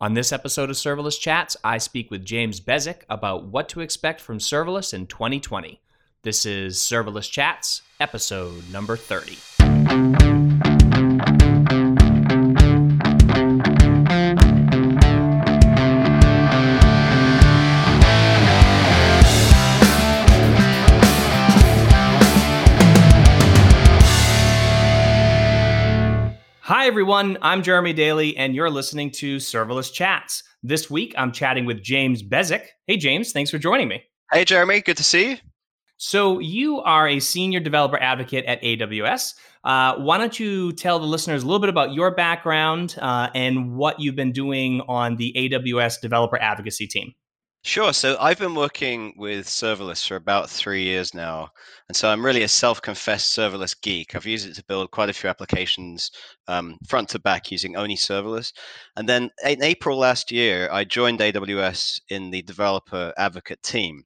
On this episode of Serverless Chats, I speak with James Bezic about what to expect from serverless in 2020. This is Serverless Chats, episode number 30. Hi, everyone. I'm Jeremy Daly, and you're listening to Serverless Chats. This week, I'm chatting with James Bezic. Hey, James, thanks for joining me. Hey, Jeremy. Good to see you. So you are a senior developer advocate at AWS. Why don't you tell the listeners a little bit about your background and what you've been doing on the AWS developer advocacy team? Sure. So I've been working with serverless for about 3 years now. And so I'm really a self-confessed serverless geek. I've used it to build quite a few applications front to back using only serverless. And then in April last year, I joined AWS in the developer advocate team.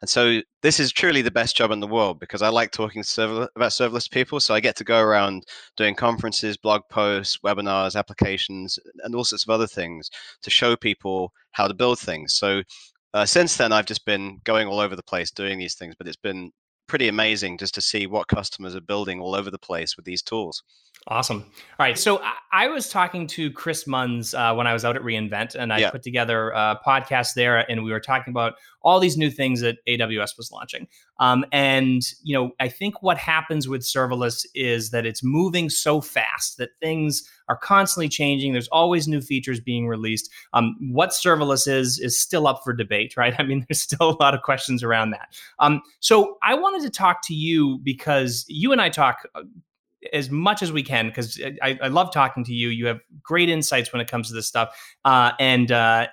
And so this is truly the best job in the world because I like talking about serverless people. So I get to go around doing conferences, blog posts, webinars, applications, and all sorts of other things to show people how to build things. So since then, I've just been going all over the place doing these things, but it's been pretty amazing just to see what customers are building all over the place with these tools. Awesome. All right. So I was talking to Chris Munns when I was out at re:Invent, and I put together a podcast there, and we were talking about all these new things that AWS was launching. And you know, I think what happens with serverless is that it's moving so fast that things are constantly changing. There's always new features being released. What serverless is still up for debate, right? I mean, there's still a lot of questions around that. So I wanted to talk to you because you and I talk as much as we can, because I love talking to you. You have great insights when it comes to this stuff. And I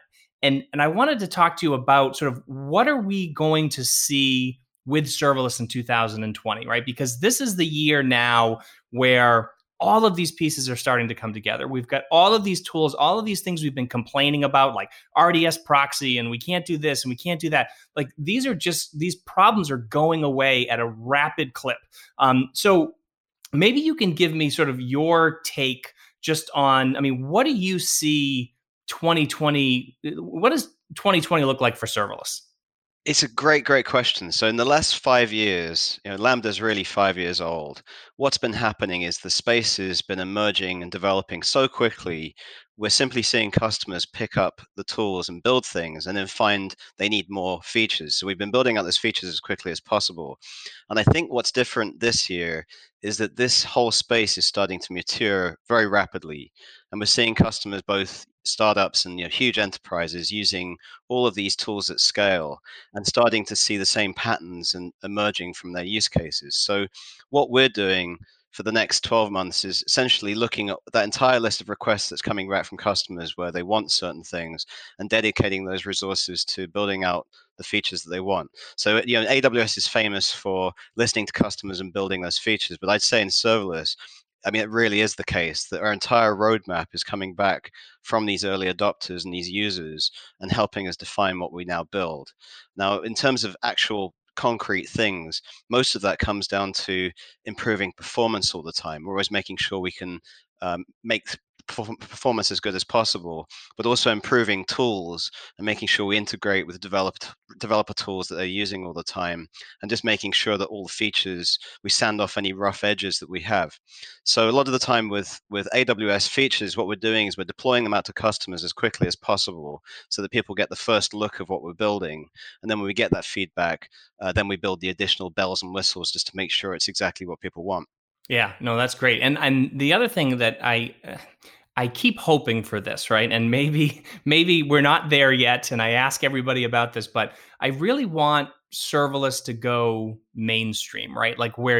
wanted to talk to you about sort of what are we going to see with serverless in 2020, right? Because this is the year now where all of these pieces are starting to come together. We've got all of these tools, all of these things we've been complaining about, like RDS Proxy, and we can't do this and we can't do that. Like these problems are going away at a rapid clip. So maybe you can give me sort of your take just on, I mean, what do you see 2020, what does 2020 look like for serverless? It's a great question. So in the last 5 years, you know, Lambda's really 5 years old. What's been happening is the space has been emerging and developing so quickly. We're simply seeing customers pick up the tools and build things and then find they need more features. So we've been building out those features as quickly as possible. And I think what's different this year is that this whole space is starting to mature very rapidly. And we're seeing customers, both startups and huge enterprises, using all of these tools at scale and starting to see the same patterns and emerging from their use cases. So what we're doing for the next 12 months is essentially looking at that entire list of requests that's coming right from customers where they want certain things and dedicating those resources to building out the features that they want. So, you know, AWS is famous for listening to customers and building those features, but I'd say in serverless, I mean, it really is the case that our entire roadmap is coming back from these early adopters and these users and helping us define what we now build. Now, in terms of actual concrete things, most of that comes down to improving performance all the time. We're always making sure we can make performance as good as possible, but also improving tools and making sure we integrate with developer tools that they're using all the time, and just making sure that all the features, we sand off any rough edges that we have. So a lot of the time with AWS features, what we're doing is we're deploying them out to customers as quickly as possible so that people get the first look of what we're building. And then when we get that feedback, then we build the additional bells and whistles just to make sure it's exactly what people want. Yeah, no, that's great. And the other thing that I keep hoping for this, right? And maybe we're not there yet, and I ask everybody about this, but I really want serverless to go mainstream, right? Like where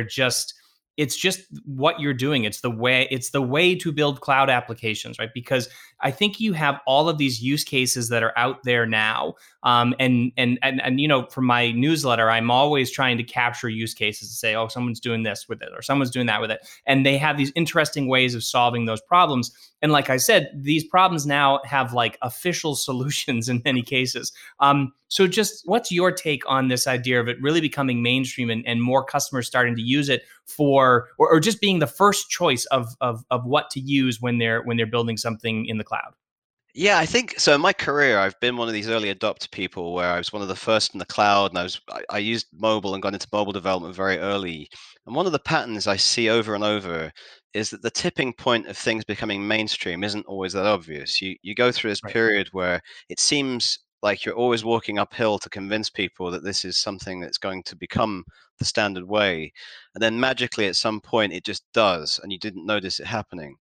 it's just what you're doing. It's the way to build cloud applications, right? Because I think you have all of these use cases that are out there now. And you know, for my newsletter, I'm always trying to capture use cases and say, oh, someone's doing this with it or someone's doing that with it. And they have these interesting ways of solving those problems. And like I said, these problems now have like official solutions in many cases. So just what's your take on this idea of it really becoming mainstream and more customers starting to use it for, or just being the first choice of what to use when they're building something in the cloud? Yeah, I think so. In my career, I've been one of these early adopter people where I was one of the first in the cloud, and I used mobile and got into mobile development very early. And one of the patterns I see over and over is that the tipping point of things becoming mainstream isn't always that obvious. You go through this period where it seems like you're always walking uphill to convince people that this is something that's going to become the standard way. And then magically at some point it just does, and you didn't notice it happening.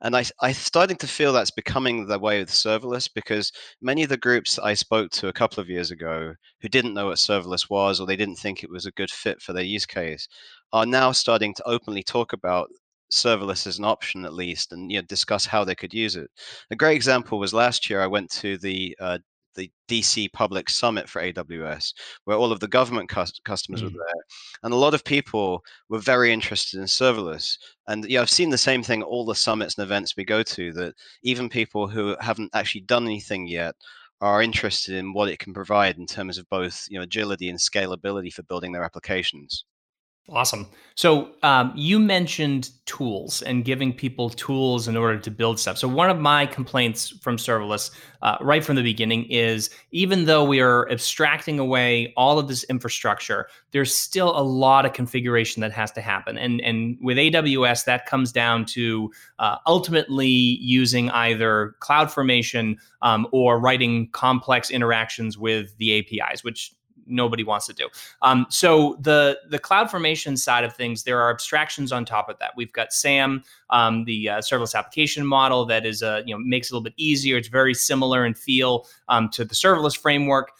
And I'm starting to feel that's becoming the way with serverless, because many of the groups I spoke to a couple of years ago who didn't know what serverless was, or they didn't think it was a good fit for their use case, are now starting to openly talk about serverless as an option, at least, and discuss how they could use it. A great example was last year I went to the DC Public Summit for AWS, where all of the government customers were there. And a lot of people were very interested in serverless. And I've seen the same thing at all the summits and events we go to, that even people who haven't actually done anything yet are interested in what it can provide in terms of both agility and scalability for building their applications. Awesome. So you mentioned tools and giving people tools in order to build stuff. So one of my complaints from serverless right from the beginning is, even though we are abstracting away all of this infrastructure, there's still a lot of configuration that has to happen. And with AWS, that comes down to ultimately using either CloudFormation or writing complex interactions with the APIs, which nobody wants to do. So the CloudFormation side of things, there are abstractions on top of that. We've got SAM, the serverless application model that is makes it a little bit easier. It's very similar in feel to the serverless framework.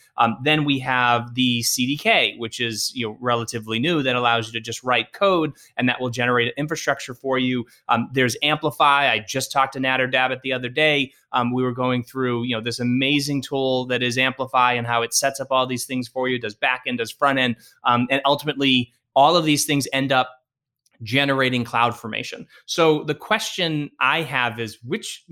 Then we have the CDK, which is relatively new, that allows you to just write code and that will generate infrastructure for you. There's Amplify. I just talked to Nat Dabit the other day. We were going through this amazing tool that is Amplify and how it sets up all these things for you, does back end, does front end, and ultimately all of these things end up generating CloudFormation. So the question I have is, which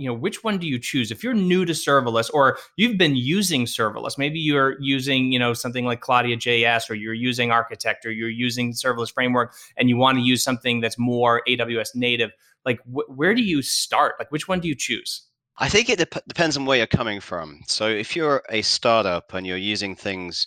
one do you choose? If you're new to serverless, or you've been using serverless, maybe you're using something like Claudia.js, or you're using Architect, or you're using serverless framework, and you want to use something that's more AWS native. Like, where do you start? Like, which one do you choose? I think it depends on where you're coming from. So if you're a startup and you're using things,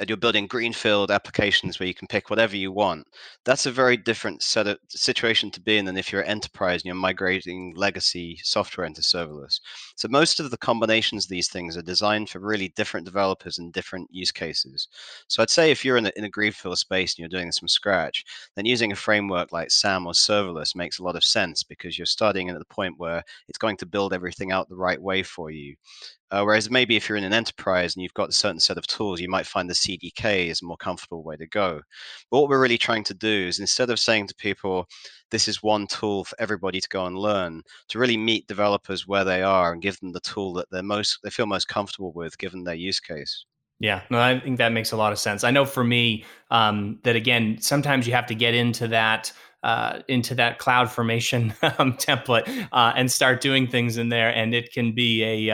and you're building greenfield applications where you can pick whatever you want, that's a very different set of situation to be in than if you're an enterprise and you're migrating legacy software into serverless. So most of the combinations of these things are designed for really different developers and different use cases. So I'd say if you're in a greenfield space and you're doing this from scratch, then using a framework like SAM or serverless makes a lot of sense, because you're starting at the point where it's going to build everything out the right way for you. Whereas maybe if you're in an enterprise and you've got a certain set of tools, you might find the CDK is a more comfortable way to go. But what we're really trying to do is, instead of saying to people, this is one tool for everybody to go and learn, to really meet developers where they are and give them the tool that they feel most comfortable with given their use case. Yeah, no, I think that makes a lot of sense. I know for me that, again, sometimes you have to get into that CloudFormation template and start doing things in there. And it can be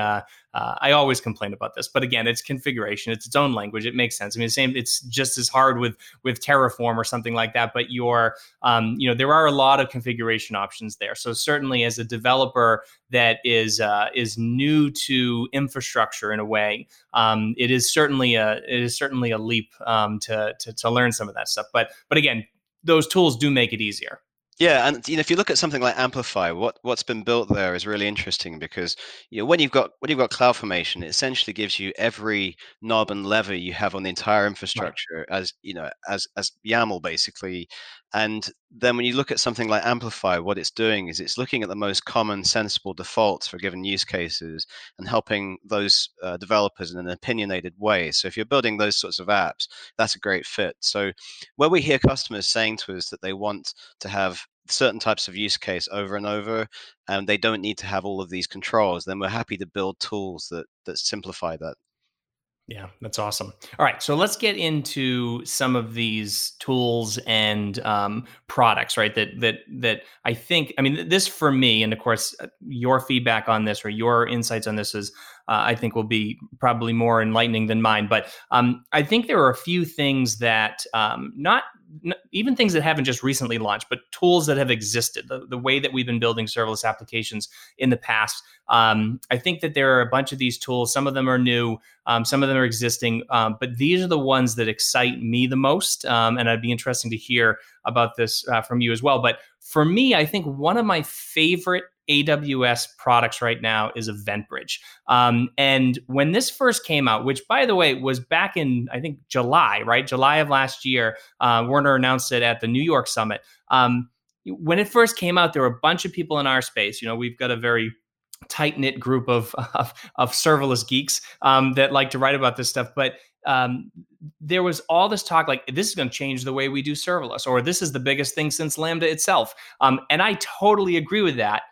I always complain about this, but again, it's configuration. It's its own language. It makes sense. I mean, it's just as hard with Terraform or something like that, but there are a lot of configuration options there. So certainly as a developer that is new to infrastructure in a way, it is certainly a leap to learn some of that stuff. But again, those tools do make it easier. Yeah, and if you look at something like Amplify, what's been built there is really interesting, because when you've got CloudFormation, it essentially gives you every knob and lever you have on the entire infrastructure as YAML basically. And then when you look at something like Amplify, what it's doing is it's looking at the most common sensible defaults for given use cases and helping those developers in an opinionated way. So if you're building those sorts of apps, that's a great fit. So where we hear customers saying to us that they want to have certain types of use case over and over, and they don't need to have all of these controls, then we're happy to build tools that simplify that. Yeah, that's awesome. All right, so let's get into some of these tools and products, right? That I think, this for me, and of course, your feedback on this or your insights on this is, I think, will be probably more enlightening than mine. But I think there are a few things that not even things that haven't just recently launched, but tools that have existed, the way that we've been building serverless applications in the past. I think that there are a bunch of these tools. Some of them are new, some of them are existing, but these are the ones that excite me the most. And I'd be interested to hear about this from you as well. But for me, I think one of my favorite AWS products right now is EventBridge. And when this first came out, which by the way, was back in, I think, July, right? July of last year, Werner announced it at the New York Summit. When it first came out, there were a bunch of people in our space. You know, we've got a very tight-knit group of serverless geeks that like to write about this stuff. But there was all this talk like, this is going to change the way we do serverless, or this is the biggest thing since Lambda itself. And I totally agree with that.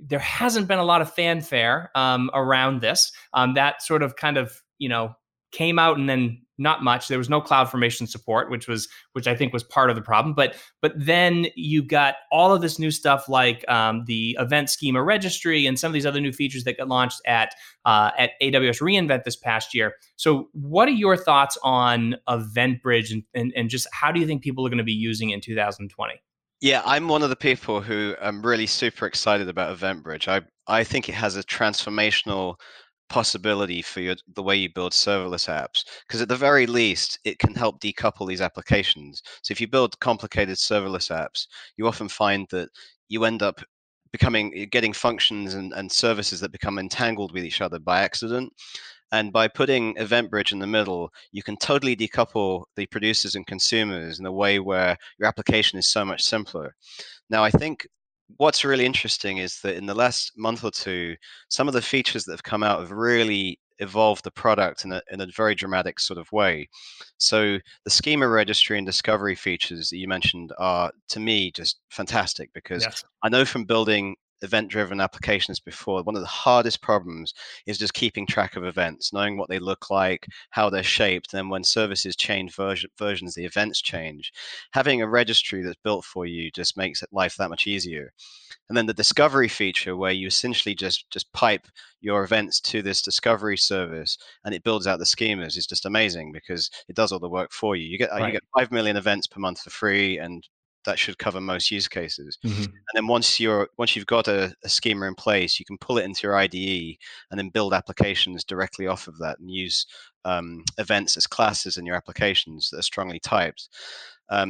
There hasn't been a lot of fanfare around this. That sort of kind of, you know, came out and then not much. There was no CloudFormation support, which I think was part of the problem. But then you got all of this new stuff like the event schema registry and some of these other new features that got launched at AWS re:Invent this past year. So what are your thoughts on EventBridge and just how do you think people are going to be using it in 2020? Yeah, I'm one of the people who am really super excited about EventBridge. I think it has a transformational possibility for the way you build serverless apps, because at the very least, it can help decouple these applications. So if you build complicated serverless apps, you often find that you end up getting functions and services that become entangled with each other by accident. And by putting EventBridge in the middle, you can totally decouple the producers and consumers in a way where your application is so much simpler. Now, I think what's really interesting is that in the last month or two, some of the features that have come out have really evolved the product in a very dramatic sort of way. So the schema registry and discovery features that you mentioned are, to me, just fantastic, because yes, I know from building event-driven applications before, one of the hardest problems is just keeping track of events, knowing what they look like, how they're shaped, and then when services change versions, the events change. Having a registry that's built for you just makes life that much easier. And then the discovery feature, where you essentially just pipe your events to this discovery service and it builds out the schemas, is just amazing because it does all the work for you. You get 5 million events per month for free, and that should cover most use cases. Mm-hmm. And then once you've got a schema in place, you can pull it into your IDE and then build applications directly off of that and use events as classes in your applications that are strongly typed.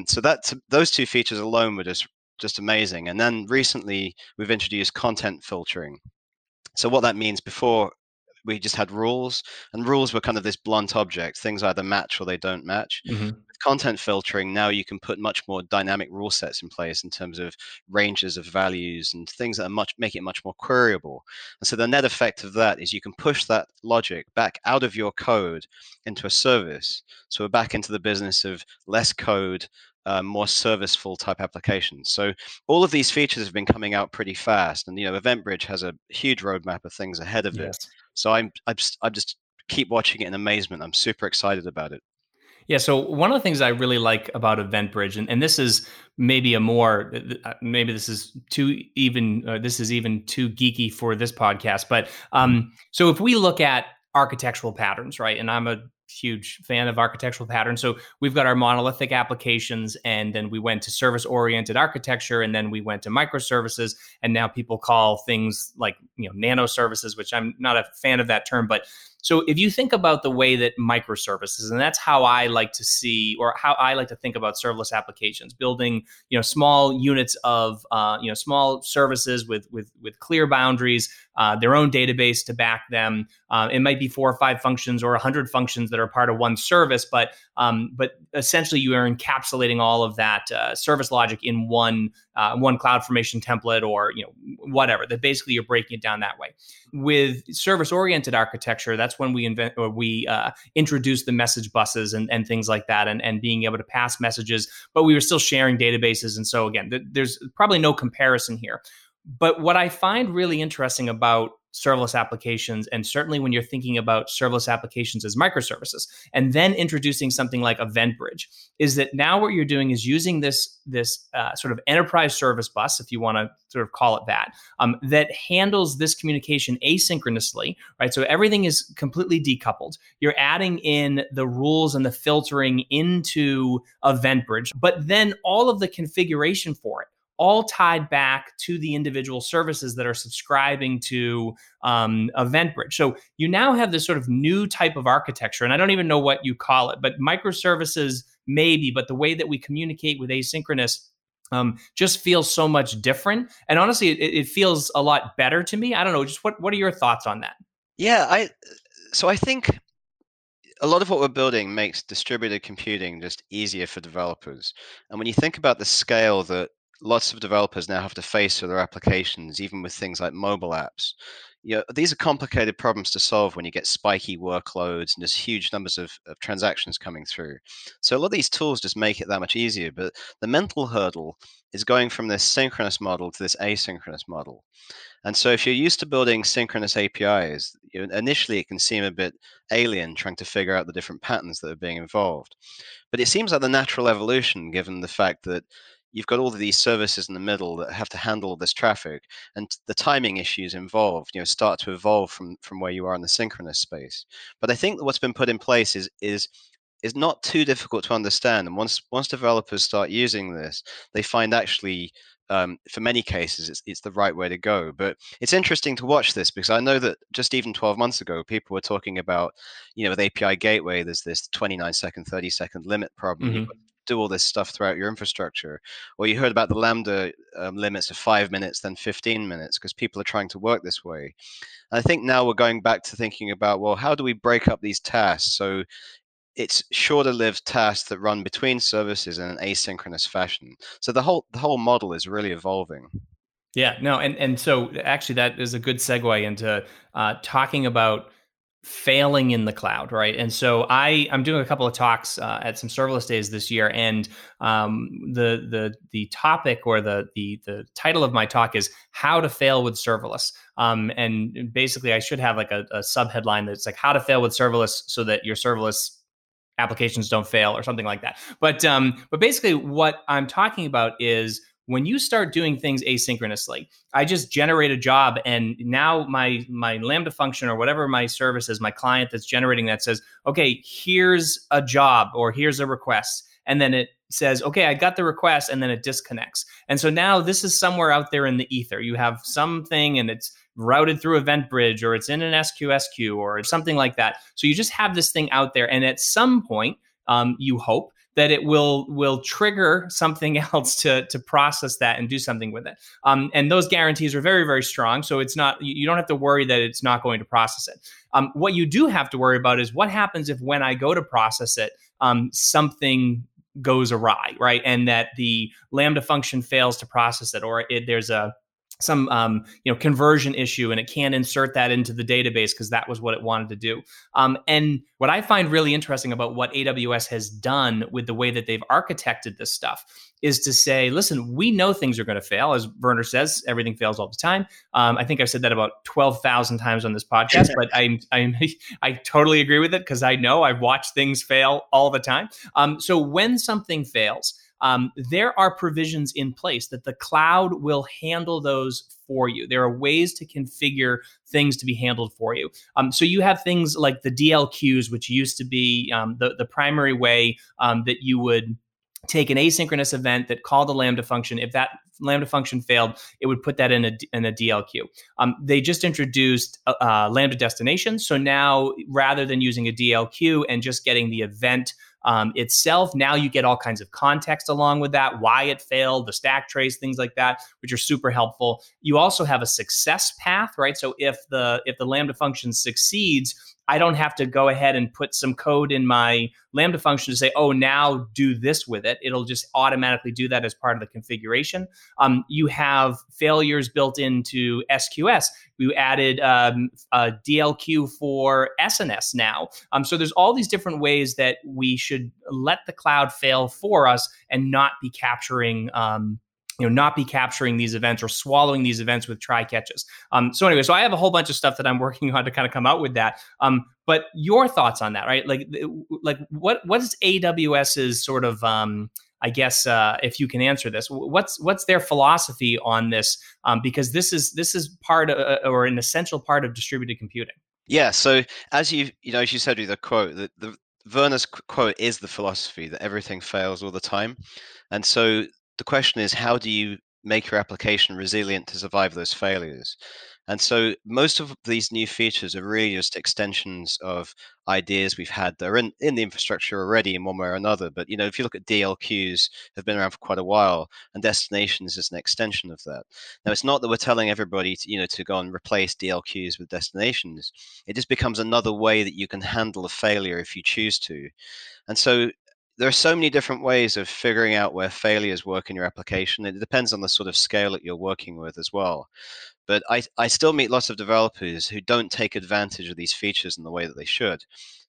So those two features alone were just amazing. And then recently we've introduced content filtering. So what that means, before we just had rules, and rules were kind of this blunt object. Things either match or they don't match. Mm-hmm. With content filtering, now you can put much more dynamic rule sets in place in terms of ranges of values and things that are make it much more queryable. And so the net effect of that is you can push that logic back out of your code into a service. So we're back into the business of less code, more serviceful type applications. So all of these features have been coming out pretty fast, and EventBridge has a huge roadmap of things ahead of it. So I just keep watching it in amazement. I'm super excited about it. Yeah. So one of the things I really like about EventBridge, and this is this is even too geeky for this podcast. But so if we look at architectural patterns, right? And I'm a huge fan of architectural patterns. So we've got our monolithic applications, and then we went to service-oriented architecture, and then we went to microservices, and now people call things like nano services, which I'm not a fan of that term. But so if you think about the way that microservices, and that's how I like to see, or how I like to think about serverless applications, building small units of small services with clear boundaries, their own database to back them. It might be 4 or 5 functions or 100 functions that are part of one service, but essentially you are encapsulating all of that service logic in one CloudFormation template, or whatever. That basically you're breaking it down that way. With service-oriented architecture, that's when we introduced the message buses and things like that, and being able to pass messages, but we were still sharing databases. And so again, there's probably no comparison here. But what I find really interesting about serverless applications, and certainly when you're thinking about serverless applications as microservices, and then introducing something like EventBridge, is that now what you're doing is using this sort of enterprise service bus, if you want to sort of call it that, that handles this communication asynchronously, right? So everything is completely decoupled. You're adding in the rules and the filtering into EventBridge, but then all of the configuration for it, all tied back to the individual services that are subscribing to EventBridge. So you now have this sort of new type of architecture, and I don't even know what you call it, but microservices maybe, but the way that we communicate with asynchronous just feels so much different. And honestly, it feels a lot better to me. I don't know, just what are your thoughts on that? Yeah, I think a lot of what we're building makes distributed computing just easier for developers. And when you think about the scale that lots of developers now have to face with their applications, even with things like mobile apps. You know, these are complicated problems to solve when you get spiky workloads and there's huge numbers of transactions coming through. So a lot of these tools just make it that much easier. But the mental hurdle is going from this synchronous model to this asynchronous model. And so if you're used to building synchronous APIs, initially it can seem a bit alien trying to figure out the different patterns that are being involved. But it seems like the natural evolution, given the fact that you've got all of these services in the middle that have to handle this traffic, and the timing issues involved, start to evolve from where you are in the synchronous space. But I think that what's been put in place is not too difficult to understand. And once developers start using this, they find actually, for many cases, it's the right way to go. But it's interesting to watch this, because I know that just even 12 months ago, people were talking about, with API Gateway, there's this 29-second, 30-second limit problem. Mm-hmm. Do all this stuff throughout your infrastructure. Or you heard about the Lambda limits of 5 minutes, then 15 minutes, because people are trying to work this way. And I think now we're going back to thinking about, well, how do we break up these tasks so it's shorter-lived tasks that run between services in an asynchronous fashion? So the whole model is really evolving. Yeah, no, and so actually that is a good segue into talking about failing in the cloud, right? And so I'm doing a couple of talks at some serverless days this year, and the topic, or the title of my talk, is how to fail with serverless. And basically, I should have like a sub headline that's like how to fail with serverless so that your serverless applications don't fail, or something like that. But basically, what I'm talking about is, when you start doing things asynchronously, I just generate a job, and now my Lambda function, or whatever my service is, my client that's generating that, says, okay, here's a job, or here's a request. And then it says, okay, I got the request, and then it disconnects. And so now this is somewhere out there in the ether. You have something, and it's routed through EventBridge, or it's in an SQS queue, or something like that. So you just have this thing out there. And at some point, you hope that it will trigger something else to process that and do something with it. And those guarantees are very, very strong. So it's not, you don't have to worry that it's not going to process it. What you do have to worry about is what happens if, when I go to process it, something goes awry, right? And that the Lambda function fails to process it, or there's some conversion issue, and it can't insert that into the database because that was what it wanted to do. And what I find really interesting about what AWS has done with the way that they've architected this stuff is to say, listen, we know things are going to fail. As Werner says, everything fails all the time. I think I've said that about 12,000 times on this podcast, but I totally agree with it, because I know I've watched things fail all the time. So when something fails, there are provisions in place that the cloud will handle those for you. There are ways to configure things to be handled for you. So you have things like the DLQs, which used to be the primary way that you would take an asynchronous event that called a Lambda function. If that Lambda function failed, it would put that in a DLQ. They just introduced Lambda destinations. So now, rather than using a DLQ and just getting the event itself, now you get all kinds of context along with that, why it failed, the stack trace, things like that, which are super helpful. You also have a success path, right? So if the Lambda function succeeds, I don't have to go ahead and put some code in my Lambda function to say, oh, now do this with it. It'll just automatically do that as part of the configuration. You have failures built into SQS. We added a DLQ for SNS now. So there's all these different ways that we should let the cloud fail for us and not be capturing not be capturing these events or swallowing these events with try catches. So I have a whole bunch of stuff that I'm working on to kind of come out with that. But your thoughts on that, right? Like what is AWS's sort of, if you can answer this, what's their philosophy on this? Because this is part of, or an essential part of distributed computing. Yeah. So as as you said with the quote, the Werner's quote is the philosophy that everything fails all the time. And so the question is, how do you make your application resilient to survive those failures? And so most of these new features are really just extensions of ideas we've had that are in the infrastructure already in one way or another. But, if you look at DLQs, have been around for quite a while, and destinations is an extension of that. Now, it's not that we're telling everybody to go and replace DLQs with destinations. It just becomes another way that you can handle a failure if you choose to. And so there are so many different ways of figuring out where failures work in your application. It depends on the sort of scale that you're working with as well. But I still meet lots of developers who don't take advantage of these features in the way that they should.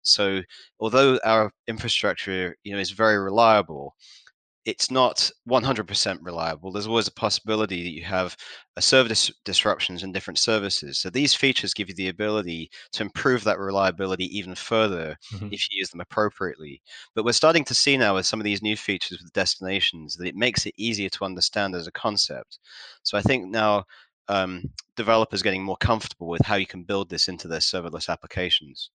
So although our infrastructure, is very reliable, it's not 100% reliable. There's always a possibility that you have a service disruptions in different services. So these features give you the ability to improve that reliability even further if you use them appropriately. But we're starting to see now with some of these new features with destinations that it makes it easier to understand as a concept. So I think now developers getting more comfortable with how you can build this into their serverless applications.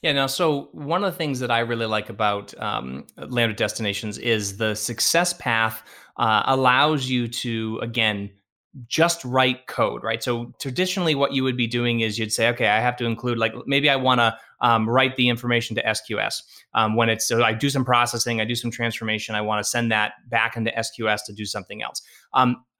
Yeah. Now, so one of the things that I really like about Lambda Destinations is the success path allows you to, again, just write code, right? So traditionally what you would be doing is you'd say, okay, I have to include, maybe I want to write the information to SQS. So I do some processing, I do some transformation, I want to send that back into SQS to do something else.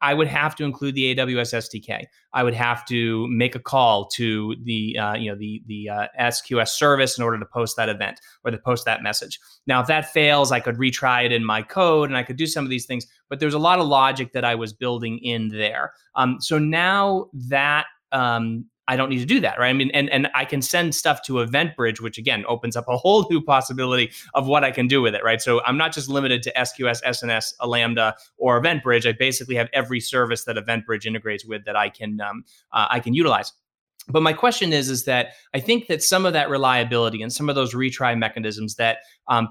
I would have to include the AWS SDK. I would have to make a call to the SQS service in order to post that event or to post that message. Now, if that fails, I could retry it in my code and I could do some of these things, but there's a lot of logic that I was building in there. So now that, I don't need to do that, right? I mean, and I can send stuff to EventBridge, which again opens up a whole new possibility of what I can do with it, right? So I'm not just limited to SQS, SNS, Lambda, or EventBridge. I basically have every service that EventBridge integrates with that I can utilize. But my question is that I think that some of that reliability and some of those retry mechanisms that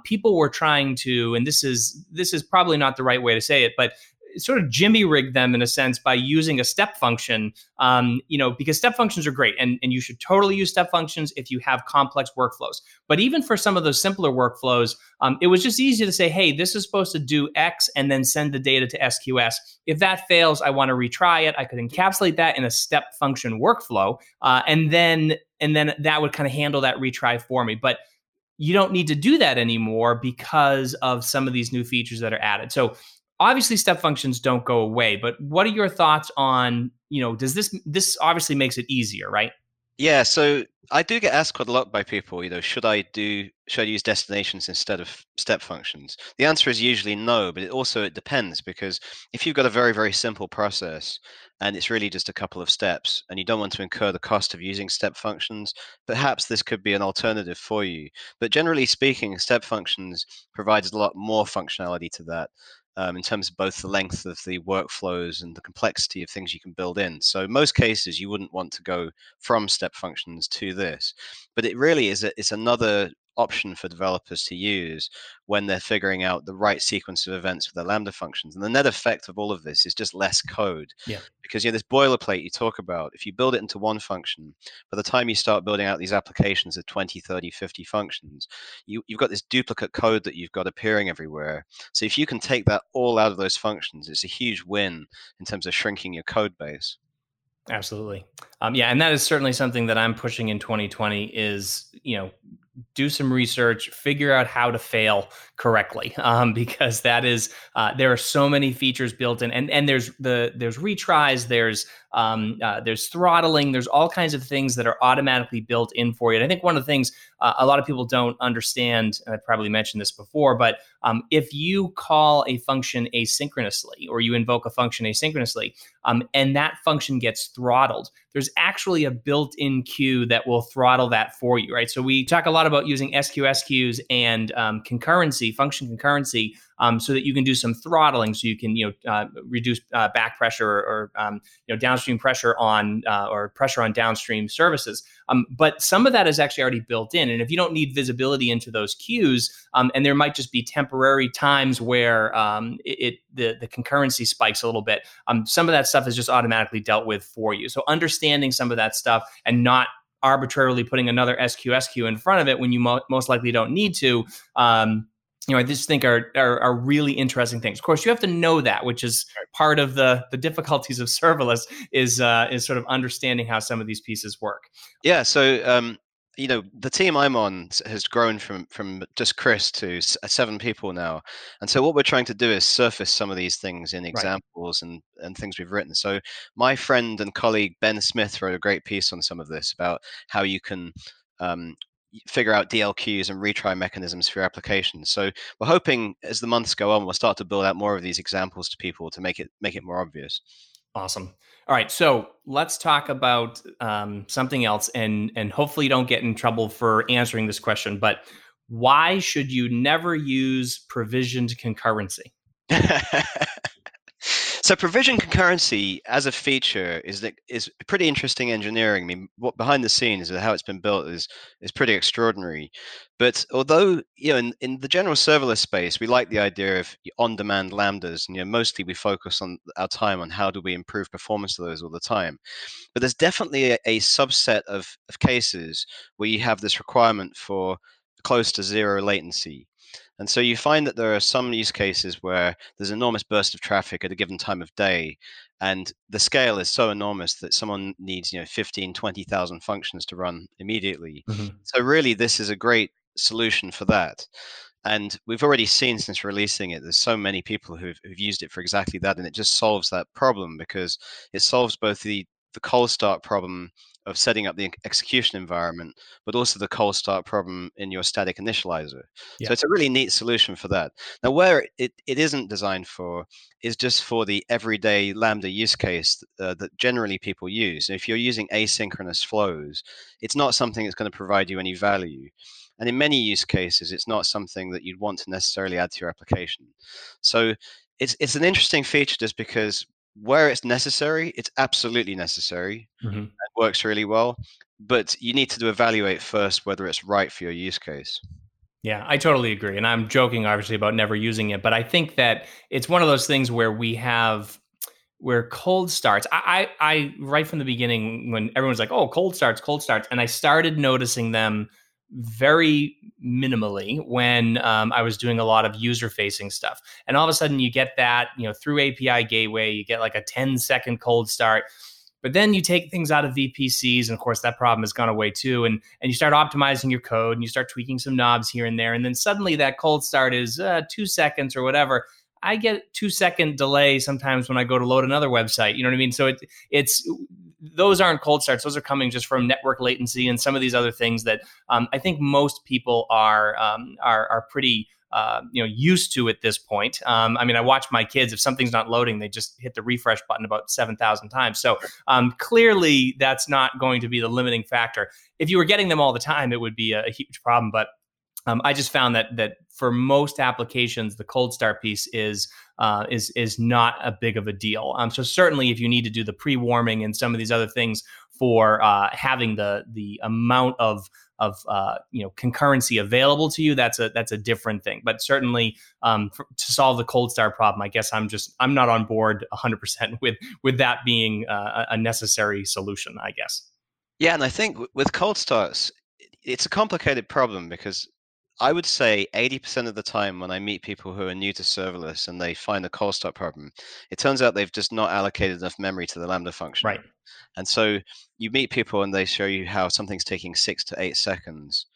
people were trying to, and this is probably not the right way to say it, but sort of jimmy-rigged them in a sense by using a step function, because step functions are great and you should totally use step functions if you have complex workflows. But even for some of those simpler workflows, it was just easy to say, hey, this is supposed to do X and then send the data to SQS. If that fails, I want to retry it. I could encapsulate that in a step function workflow. And then that would kind of handle that retry for me. But you don't need to do that anymore because of some of these new features that are added. So obviously, step functions don't go away, but what are your thoughts on, does this obviously makes it easier, right? Yeah, so I do get asked quite a lot by people, should I use destinations instead of step functions? The answer is usually no, but it depends, because if you've got a very, very simple process and it's really just a couple of steps and you don't want to incur the cost of using step functions, perhaps this could be an alternative for you. But generally speaking, step functions provides a lot more functionality to that. In terms of both the length of the workflows and the complexity of things you can build in. So in most cases, you wouldn't want to go from step functions to this. But it really is it's another option for developers to use when they're figuring out the right sequence of events with their Lambda functions. And the net effect of all of this is just less code. Yeah. Because this boilerplate you talk about, if you build it into one function, by the time you start building out these applications of 20, 30, 50 functions, you've got this duplicate code that you've got appearing everywhere. So if you can take that all out of those functions, it's a huge win in terms of shrinking your code base. Absolutely. And that is certainly something that I'm pushing in 2020 is, do some research, figure out how to fail correctly, because that is there are so many features built in, and there's retries, there's throttling, there's all kinds of things that are automatically built in for you. And I think one of the things a lot of people don't understand, and I probably mentioned this before, but if you call a function asynchronously or you invoke a function asynchronously, and that function gets throttled, there's actually a built-in queue that will throttle that for you, right? So we talk a lot about about using SQS queues and concurrency, function concurrency, so that you can do some throttling, so you can reduce back pressure or downstream pressure on or pressure on downstream services. But some of that is actually already built in, and if you don't need visibility into those queues, and there might just be temporary times where the concurrency spikes a little bit. Some of that stuff is just automatically dealt with for you. So understanding some of that stuff and not arbitrarily putting another SQS queue in front of it when you most likely don't need to. I just think are really interesting things. Of course, you have to know that, which is part of the difficulties of serverless is sort of understanding how some of these pieces work. Yeah. So the team I'm on has grown from just Chris to 7 people now, and so what we're trying to do is surface some of these things in examples and things we've written. So my friend and colleague Ben Smith wrote a great piece on some of this about how you can figure out DLQs and retry mechanisms for your applications. So we're hoping as the months go on, we'll start to build out more of these examples to people to make it more obvious. Awesome. All right. So let's talk about something else, and hopefully you don't get in trouble for answering this question, but why should you never use provisioned concurrency? So provision concurrency as a feature is pretty interesting engineering. I mean, what behind the scenes and how it's been built is pretty extraordinary. But although in the general serverless space, we like the idea of on-demand lambdas, and mostly we focus on our time on how do we improve performance of those all the time. But there's definitely a subset of cases where you have this requirement for close to zero latency. And so you find that there are some use cases where there's enormous burst of traffic at a given time of day, and the scale is so enormous that someone needs 15, 20,000 functions to run immediately. Mm-hmm. So really, this is a great solution for that. And we've already seen since releasing it, there's so many people who've used it for exactly that, and it just solves that problem because it solves both the cold start problem of setting up the execution environment, but also the cold start problem in your static initializer. Yeah. So it's a really neat solution for that. Now, where it isn't designed for is just for the everyday Lambda use case that generally people use. And if you're using asynchronous flows, it's not something that's going to provide you any value. And in many use cases, it's not something that you'd want to necessarily add to your application. So it's an interesting feature just because where it's necessary, it's absolutely necessary. Mm-hmm. It works really well, but you need to evaluate first whether it's right for your use case. Yeah, I totally agree. And I'm joking, obviously, about never using it, but I think that it's one of those things where we have cold starts. I right from the beginning, when everyone's like, oh, cold starts. And I started noticing them very minimally when I was doing a lot of user-facing stuff. And all of a sudden you get that, through API Gateway, you get like a 10-second cold start. But then you take things out of VPCs, and of course that problem has gone away too. And you start optimizing your code, and you start tweaking some knobs here and there. And then suddenly that cold start is 2 seconds or whatever. I get 2-second delay sometimes when I go to load another website. You know what I mean? So it's those aren't cold starts. Those are coming just from network latency and some of these other things that I think most people are pretty used to at this point. I watch my kids. If something's not loading, they just hit the refresh button about 7,000 times. So clearly, that's not going to be the limiting factor. If you were getting them all the time, it would be a huge problem. But I just found that for most applications, the cold start piece is not a big of a deal. So certainly, if you need to do the pre-warming and some of these other things for having the amount of concurrency available to you, that's a different thing. But certainly, to solve the cold start problem, I guess I'm not on board 100% with that being a necessary solution, I guess. Yeah, and I think with cold starts, it's a complicated problem because I would say 80% of the time when I meet people who are new to serverless and they find a cold start problem, it turns out they've just not allocated enough memory to the Lambda function. Right. And so you meet people and they show you how something's taking 6 to 8 seconds,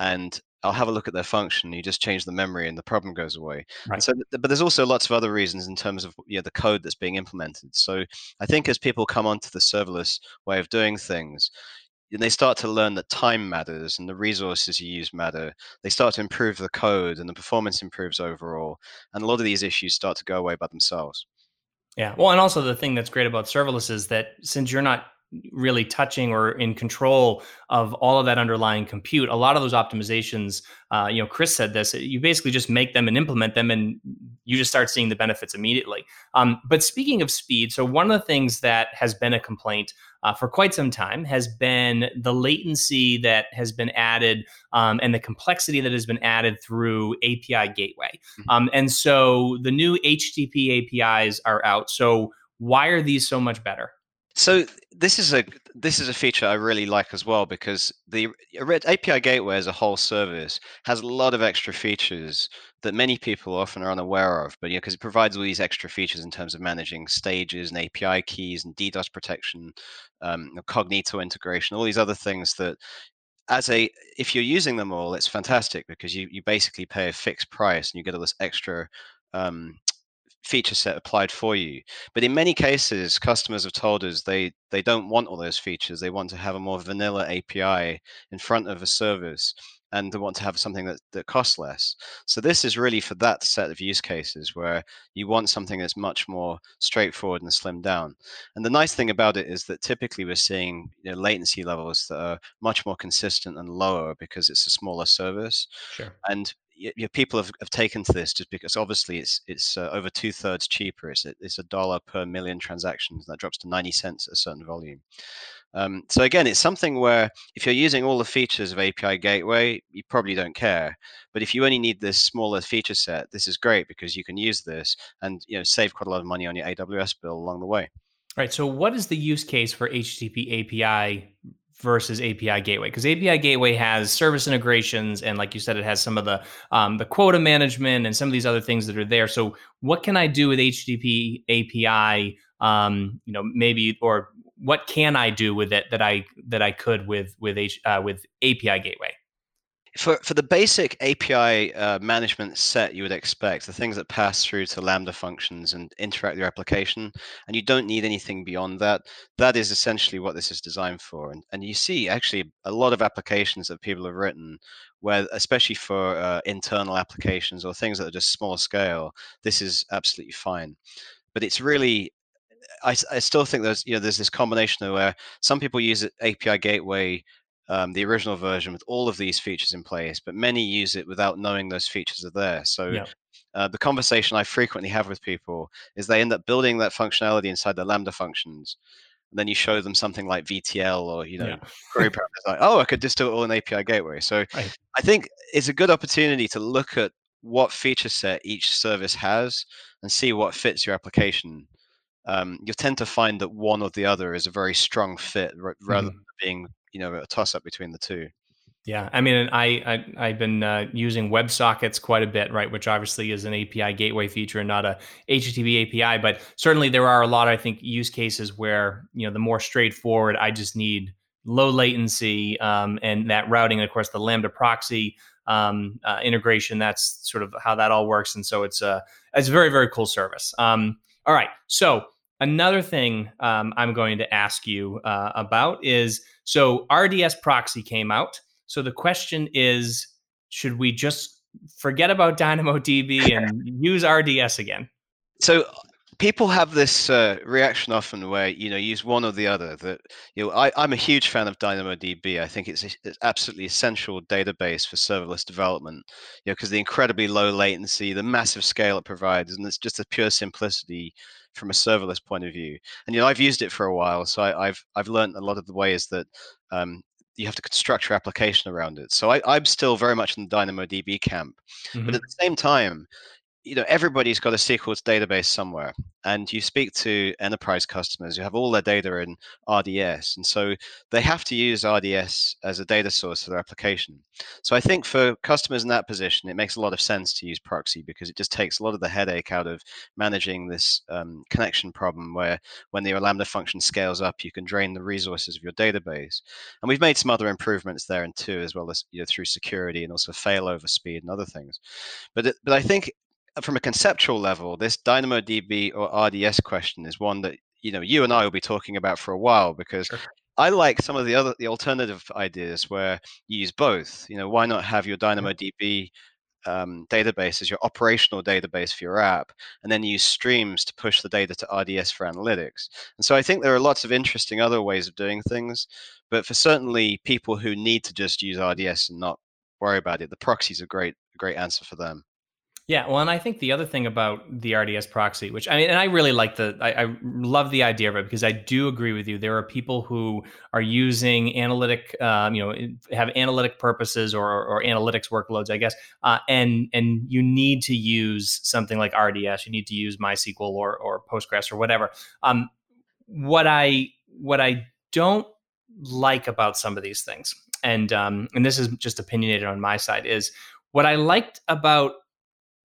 and I'll have a look at their function. You just change the memory and the problem goes away. Right. So, but there's also lots of other reasons in terms of the code that's being implemented. So I think as people come onto the serverless way of doing things, and they start to learn that time matters and the resources you use matter. They start to improve the code and the performance improves overall. And a lot of these issues start to go away by themselves. Yeah. Well, and also the thing that's great about serverless is that since you're not really touching or in control of all of that underlying compute. A lot of those optimizations, Chris said this, you basically just make them and implement them, and you just start seeing the benefits immediately. But speaking of speed, so one of the things that has been a complaint for quite some time has been the latency that has been added and the complexity that has been added through API Gateway. Mm-hmm. And so the new HTTP APIs are out. So why are these so much better? So this is a feature I really like as well, because the API Gateway as a whole service has a lot of extra features that many people often are unaware of, but because it provides all these extra features in terms of managing stages and API keys and DDoS protection, Cognito integration, all these other things that if you're using them all, it's fantastic because you basically pay a fixed price and you get all this extra feature set applied for you. But in many cases, customers have told us they don't want all those features. They want to have a more vanilla API in front of a service, and they want to have something that costs less. So this is really for that set of use cases where you want something that's much more straightforward and slimmed down. And the nice thing about it is that typically we're seeing latency levels that are much more consistent and lower because it's a smaller service. Sure. And people have taken to this just because obviously it's over 2/3 cheaper. It's $1 per million transactions, and that drops to 90 cents at a certain volume. So again, it's something where if you're using all the features of API Gateway, you probably don't care. But if you only need this smaller feature set, this is great because you can use this and save quite a lot of money on your AWS bill along the way. Right. So what is the use case for HTTP API versus API Gateway? Because API Gateway has service integrations, and like you said, it has some of the quota management and some of these other things that are there. So what can I do with HTTP API, or what can I do with it that I could with API Gateway? For the basic API management set, you would expect the things that pass through to Lambda functions and interact with your application, and you don't need anything beyond that. That is essentially what this is designed for. And you see actually a lot of applications that people have written where, especially for internal applications or things that are just small scale, this is absolutely fine. But it's really, I still think there's this combination of where some people use API Gateway, the original version, with all of these features in place, but many use it without knowing those features are there. So yeah. The conversation I frequently have with people is they end up building that functionality inside their Lambda functions. And then you show them something like VTL or, query parameters, like, oh, I could just do it all in API Gateway. So right. I think it's a good opportunity to look at what feature set each service has and see what fits your application. You'll tend to find that one or the other is a very strong fit rather than being a toss-up between the two. Yeah, I mean, I've been using WebSockets quite a bit, right? Which obviously is an API Gateway feature and not a HTTP API, but certainly there are a lot, I think, use cases where the more straightforward, I just need low latency and that routing, and of course the Lambda proxy integration. That's sort of how that all works, and so it's a very, very cool service. All right, so. Another thing I'm going to ask you about is, so RDS Proxy came out. So the question is, should we just forget about DynamoDB and use RDS again? So people have this reaction often where, use one or the other. That I'm a huge fan of DynamoDB. I think it's absolutely essential database for serverless development, because the incredibly low latency, the massive scale it provides, and it's just the pure simplicity from a serverless point of view. And I've used it for a while, so I've learned a lot of the ways that you have to construct your application around it. So I'm still very much in the DynamoDB camp. Mm-hmm. But at the same time, everybody's got a SQL database somewhere, and you speak to enterprise customers who have all their data in RDS, and so they have to use RDS as a data source for their application. So I think for customers in that position, it makes a lot of sense to use Proxy, because it just takes a lot of the headache out of managing this connection problem where when the Lambda function scales up, you can drain the resources of your database. And we've made some other improvements there too, as well as through security and also failover speed and other things. But I think from a conceptual level, this DynamoDB or RDS question is one that you and I will be talking about for a while, because sure. I like some of the alternative ideas where you use both. Why not have your DynamoDB database as your operational database for your app, and then use streams to push the data to RDS for analytics. And so I think there are lots of interesting other ways of doing things, but for certainly people who need to just use RDS and not worry about it, the proxy is a great answer for them. Yeah, well, and I think the other thing about the RDS proxy, which I mean, and I really like I love the idea of it, because I do agree with you. There are people who are using analytic, have analytic purposes or analytics workloads, I guess. And you need to use something like RDS. You need to use MySQL or Postgres or whatever. What I don't like about some of these things, and this is just opinionated on my side, is what I liked about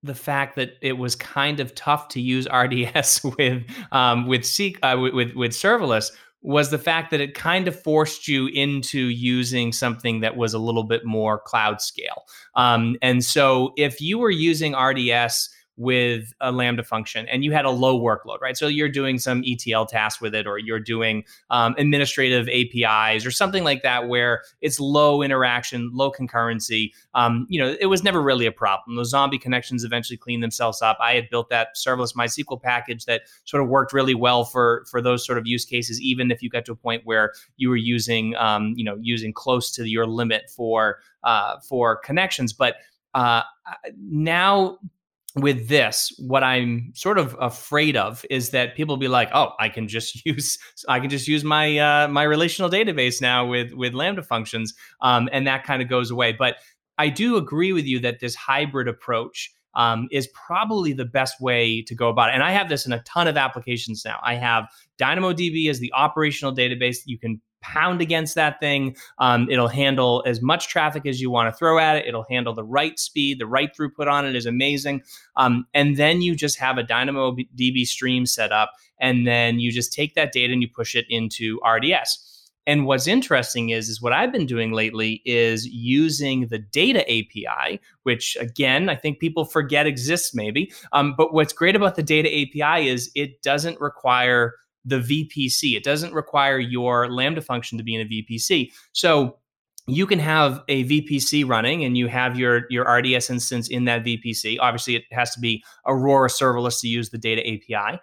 the fact that it was kind of tough to use RDS with serverless was the fact that it kind of forced you into using something that was a little bit more cloud scale. And so if you were using RDS with a Lambda function and you had a low workload, right? So you're doing some ETL tasks with it, or you're doing administrative APIs or something like that, where it's low interaction, low concurrency. It was never really a problem. Those zombie connections eventually cleaned themselves up. I had built that serverless MySQL package that sort of worked really well for those sort of use cases, even if you got to a point where you were using close to your limit for connections. But now, with this, what I'm sort of afraid of is that people be like, "Oh, I can just use my relational database now with Lambda functions," and that kind of goes away. But I do agree with you that this hybrid approach is probably the best way to go about it. And I have this in a ton of applications now. I have DynamoDB as the operational database. You can pound against that thing. It'll handle as much traffic as you want to throw at it. It'll handle the right speed. The right throughput on it is amazing. And then you just have a DynamoDB stream set up, and then you just take that data and you push it into RDS. And what's interesting is what I've been doing lately is using the data API, which again, I think people forget exists maybe. But what's great about the data API is it doesn't require the VPC. It doesn't require your Lambda function to be in a VPC. So you can have a VPC running and you have your RDS instance in that VPC. Obviously, it has to be Aurora serverless to use the data API.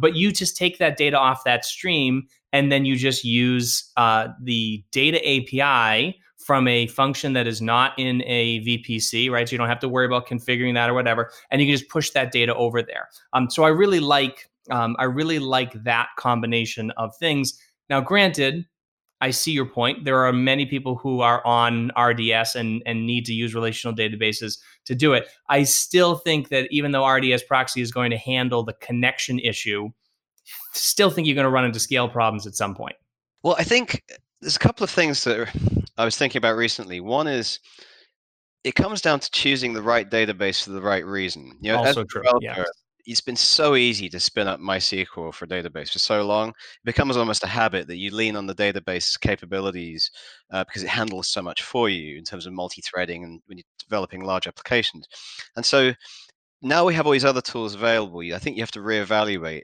But you just take that data off that stream, and then you just use the data API from a function that is not in a VPC, right? So you don't have to worry about configuring that or whatever. And you can just push that data over there. So I really like that combination of things. Now, granted, I see your point. There are many people who are on RDS and need to use relational databases to do it. I still think that even though RDS proxy is going to handle the connection issue, still think you're going to run into scale problems at some point. Well, I think there's a couple of things that I was thinking about recently. One is, it comes down to choosing the right database for the right reason. You know, also true, yeah. It's been so easy to spin up MySQL for a database for so long. It becomes almost a habit that you lean on the database's capabilities because it handles so much for you in terms of multi-threading and when you're developing large applications. And so now we have all these other tools available. I think you have to reevaluate.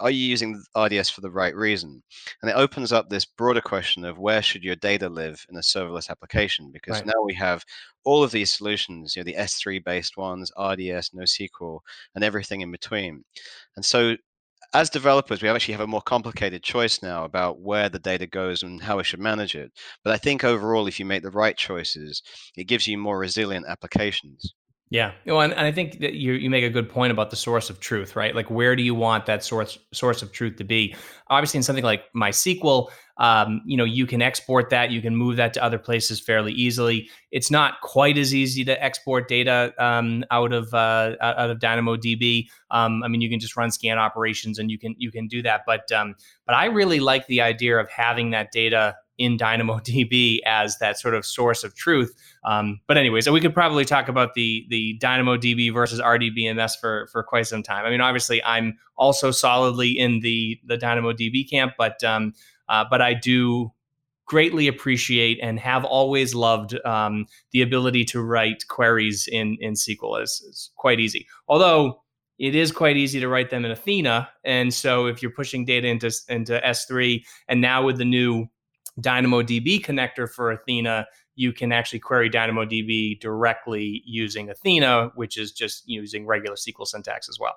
Are you using RDS for the right reason? And it opens up this broader question of where should your data live in a serverless application? Because Now we have all of these solutions, the S3 based ones, RDS, NoSQL, and everything in between. And so as developers, we actually have a more complicated choice now about where the data goes and how we should manage it. But I think overall, if you make the right choices, it gives you more resilient applications. Yeah. Well, and I think that you make a good point about the source of truth, right? Like, where do you want that source of truth to be? Obviously, in something like MySQL, you can export that. You can move that to other places fairly easily. It's not quite as easy to export data out of DynamoDB. You can just run scan operations and you can do that. But I really like the idea of having that data in DynamoDB as that sort of source of truth. But anyways, so we could probably talk about the DynamoDB versus RDBMS for quite some time. I mean, obviously I'm also solidly in the DynamoDB camp, but I do greatly appreciate and have always loved the ability to write queries in SQL is quite easy. Although it is quite easy to write them in Athena. And so if you're pushing data into S3, and now with the new DynamoDB connector for Athena, you can actually query DynamoDB directly using Athena, which is just using regular SQL syntax as well.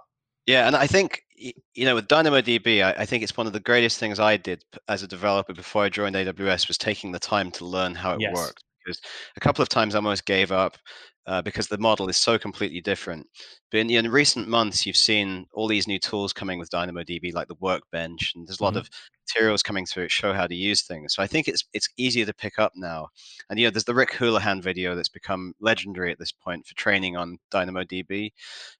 Yeah, and I think, with DynamoDB, I think it's one of the greatest things I did as a developer before I joined AWS was taking the time to learn how it worked. Because a couple of times I almost gave up because the model is so completely different. But in recent months, you've seen all these new tools coming with DynamoDB, like the Workbench, and there's a lot of materials coming through that show how to use things. So I think it's easier to pick up now. And there's the Rick Houlihan video that's become legendary at this point for training on DynamoDB.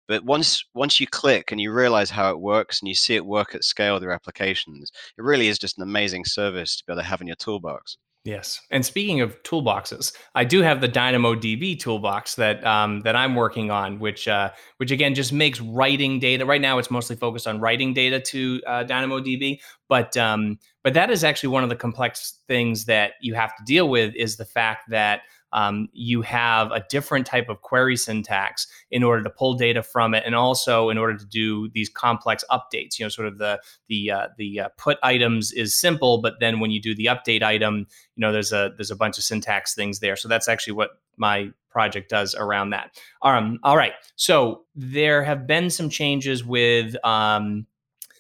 But once you click and you realize how it works and you see it work at scale with your applications, it really is just an amazing service to be able to have in your toolbox. Yes. And speaking of toolboxes, I do have the DynamoDB toolbox that I'm working on, which again, just makes writing data. Right now, it's mostly focused on writing data to DynamoDB. But that is actually one of the complex things that you have to deal with is the fact that you have a different type of query syntax in order to pull data from it, and also in order to do these complex updates. Sort of the put items is simple, but then when you do the update item, there's a bunch of syntax things there. So that's actually what my project does around that. All right. So there have been some changes with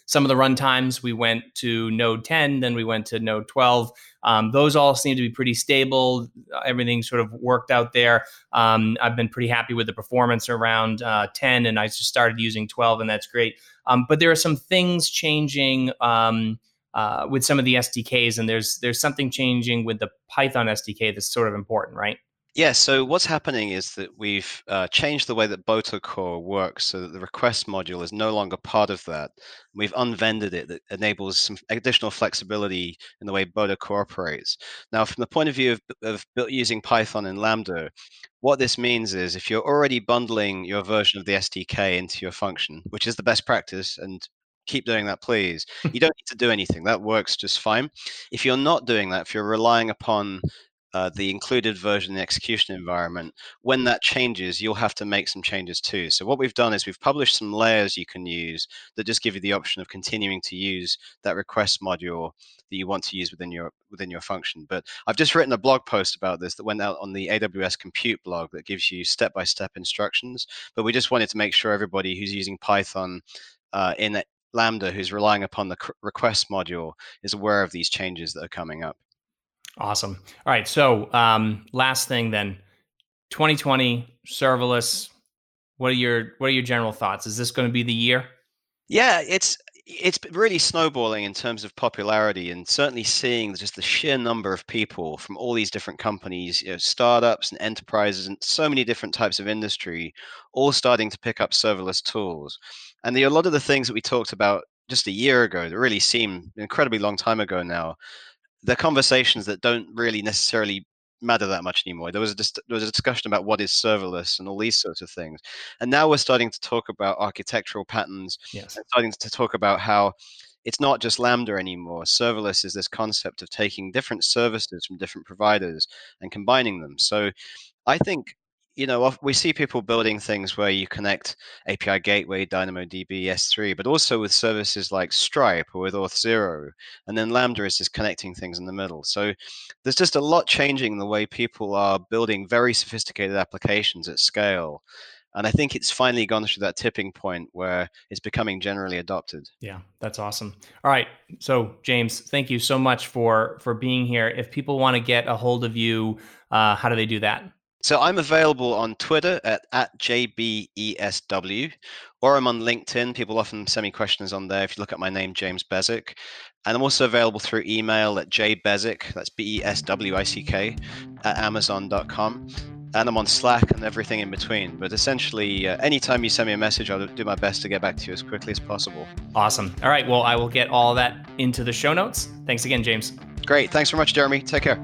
some of the runtimes. We went to node 10, then we went to node 12. Those all seem to be pretty stable. Everything sort of worked out there. I've been pretty happy with the performance around 10, and I just started using 12, and that's great. But there are some things changing with some of the SDKs, and there's something changing with the Python SDK that's sort of important, right? Yeah, so what's happening is that we've changed the way that BotoCore works so that the request module is no longer part of that. We've unvended it that enables some additional flexibility in the way BotoCore operates. Now, from the point of view of using Python and Lambda, what this means is if you're already bundling your version of the SDK into your function, which is the best practice, and keep doing that, please. You don't need to do anything. That works just fine. If you're not doing that, if you're relying upon the included version in the execution environment, when that changes, you'll have to make some changes too. So what we've done is we've published some layers you can use that just give you the option of continuing to use that request module that you want to use within your function. But I've just written a blog post about this that went out on the AWS Compute blog that gives you step-by-step instructions. But we just wanted to make sure everybody who's using Python in Lambda, who's relying upon the request module, is aware of these changes that are coming up. Awesome. All right. So last thing then, 2020 serverless. What are your general thoughts? Is this going to be the year? Yeah, it's really snowballing in terms of popularity, and certainly seeing just the sheer number of people from all these different companies, startups and enterprises and so many different types of industry, all starting to pick up serverless tools. And a lot of the things that we talked about just a year ago that really seem an incredibly long time ago now, the conversations that don't really necessarily matter that much anymore. There was a discussion about what is serverless and all these sorts of things. And now we're starting to talk about architectural patterns. Yes. And starting to talk about how it's not just Lambda anymore. Serverless is this concept of taking different services from different providers and combining them. So I think, we see people building things where you connect API Gateway, DynamoDB, S3, but also with services like Stripe or with Auth0. And then Lambda is just connecting things in the middle. So there's just a lot changing in the way people are building very sophisticated applications at scale. And I think it's finally gone through that tipping point where it's becoming generally adopted. Yeah, that's awesome. All right. So, James, thank you so much for being here. If people want to get a hold of you, how do they do that? So I'm available on Twitter at JBESW, or I'm on LinkedIn. People often send me questions on there. If you look at my name, James Bezic. And I'm also available through email at jbezic, that's B-E-S-W-I-C-K, at amazon.com. And I'm on Slack and everything in between. But essentially, anytime you send me a message, I'll do my best to get back to you as quickly as possible. Awesome. All right. Well, I will get all that into the show notes. Thanks again, James. Great. Thanks very much, Jeremy. Take care.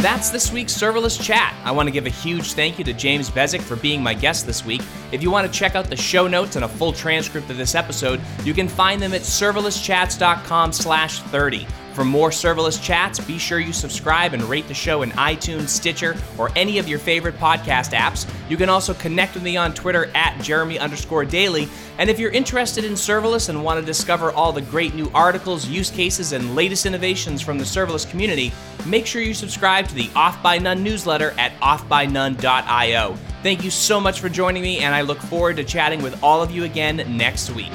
That's this week's Serverless Chat. I want to give a huge thank you to James Bezic for being my guest this week. If you want to check out the show notes and a full transcript of this episode, you can find them at serverlesschats.com/30. For more Serverless Chats, be sure you subscribe and rate the show in iTunes, Stitcher, or any of your favorite podcast apps. You can also connect with me on Twitter @Jeremy_Daly. And if you're interested in serverless and want to discover all the great new articles, use cases, and latest innovations from the serverless community, make sure you subscribe to the Off by None newsletter at offbynone.io. Thank you so much for joining me, and I look forward to chatting with all of you again next week.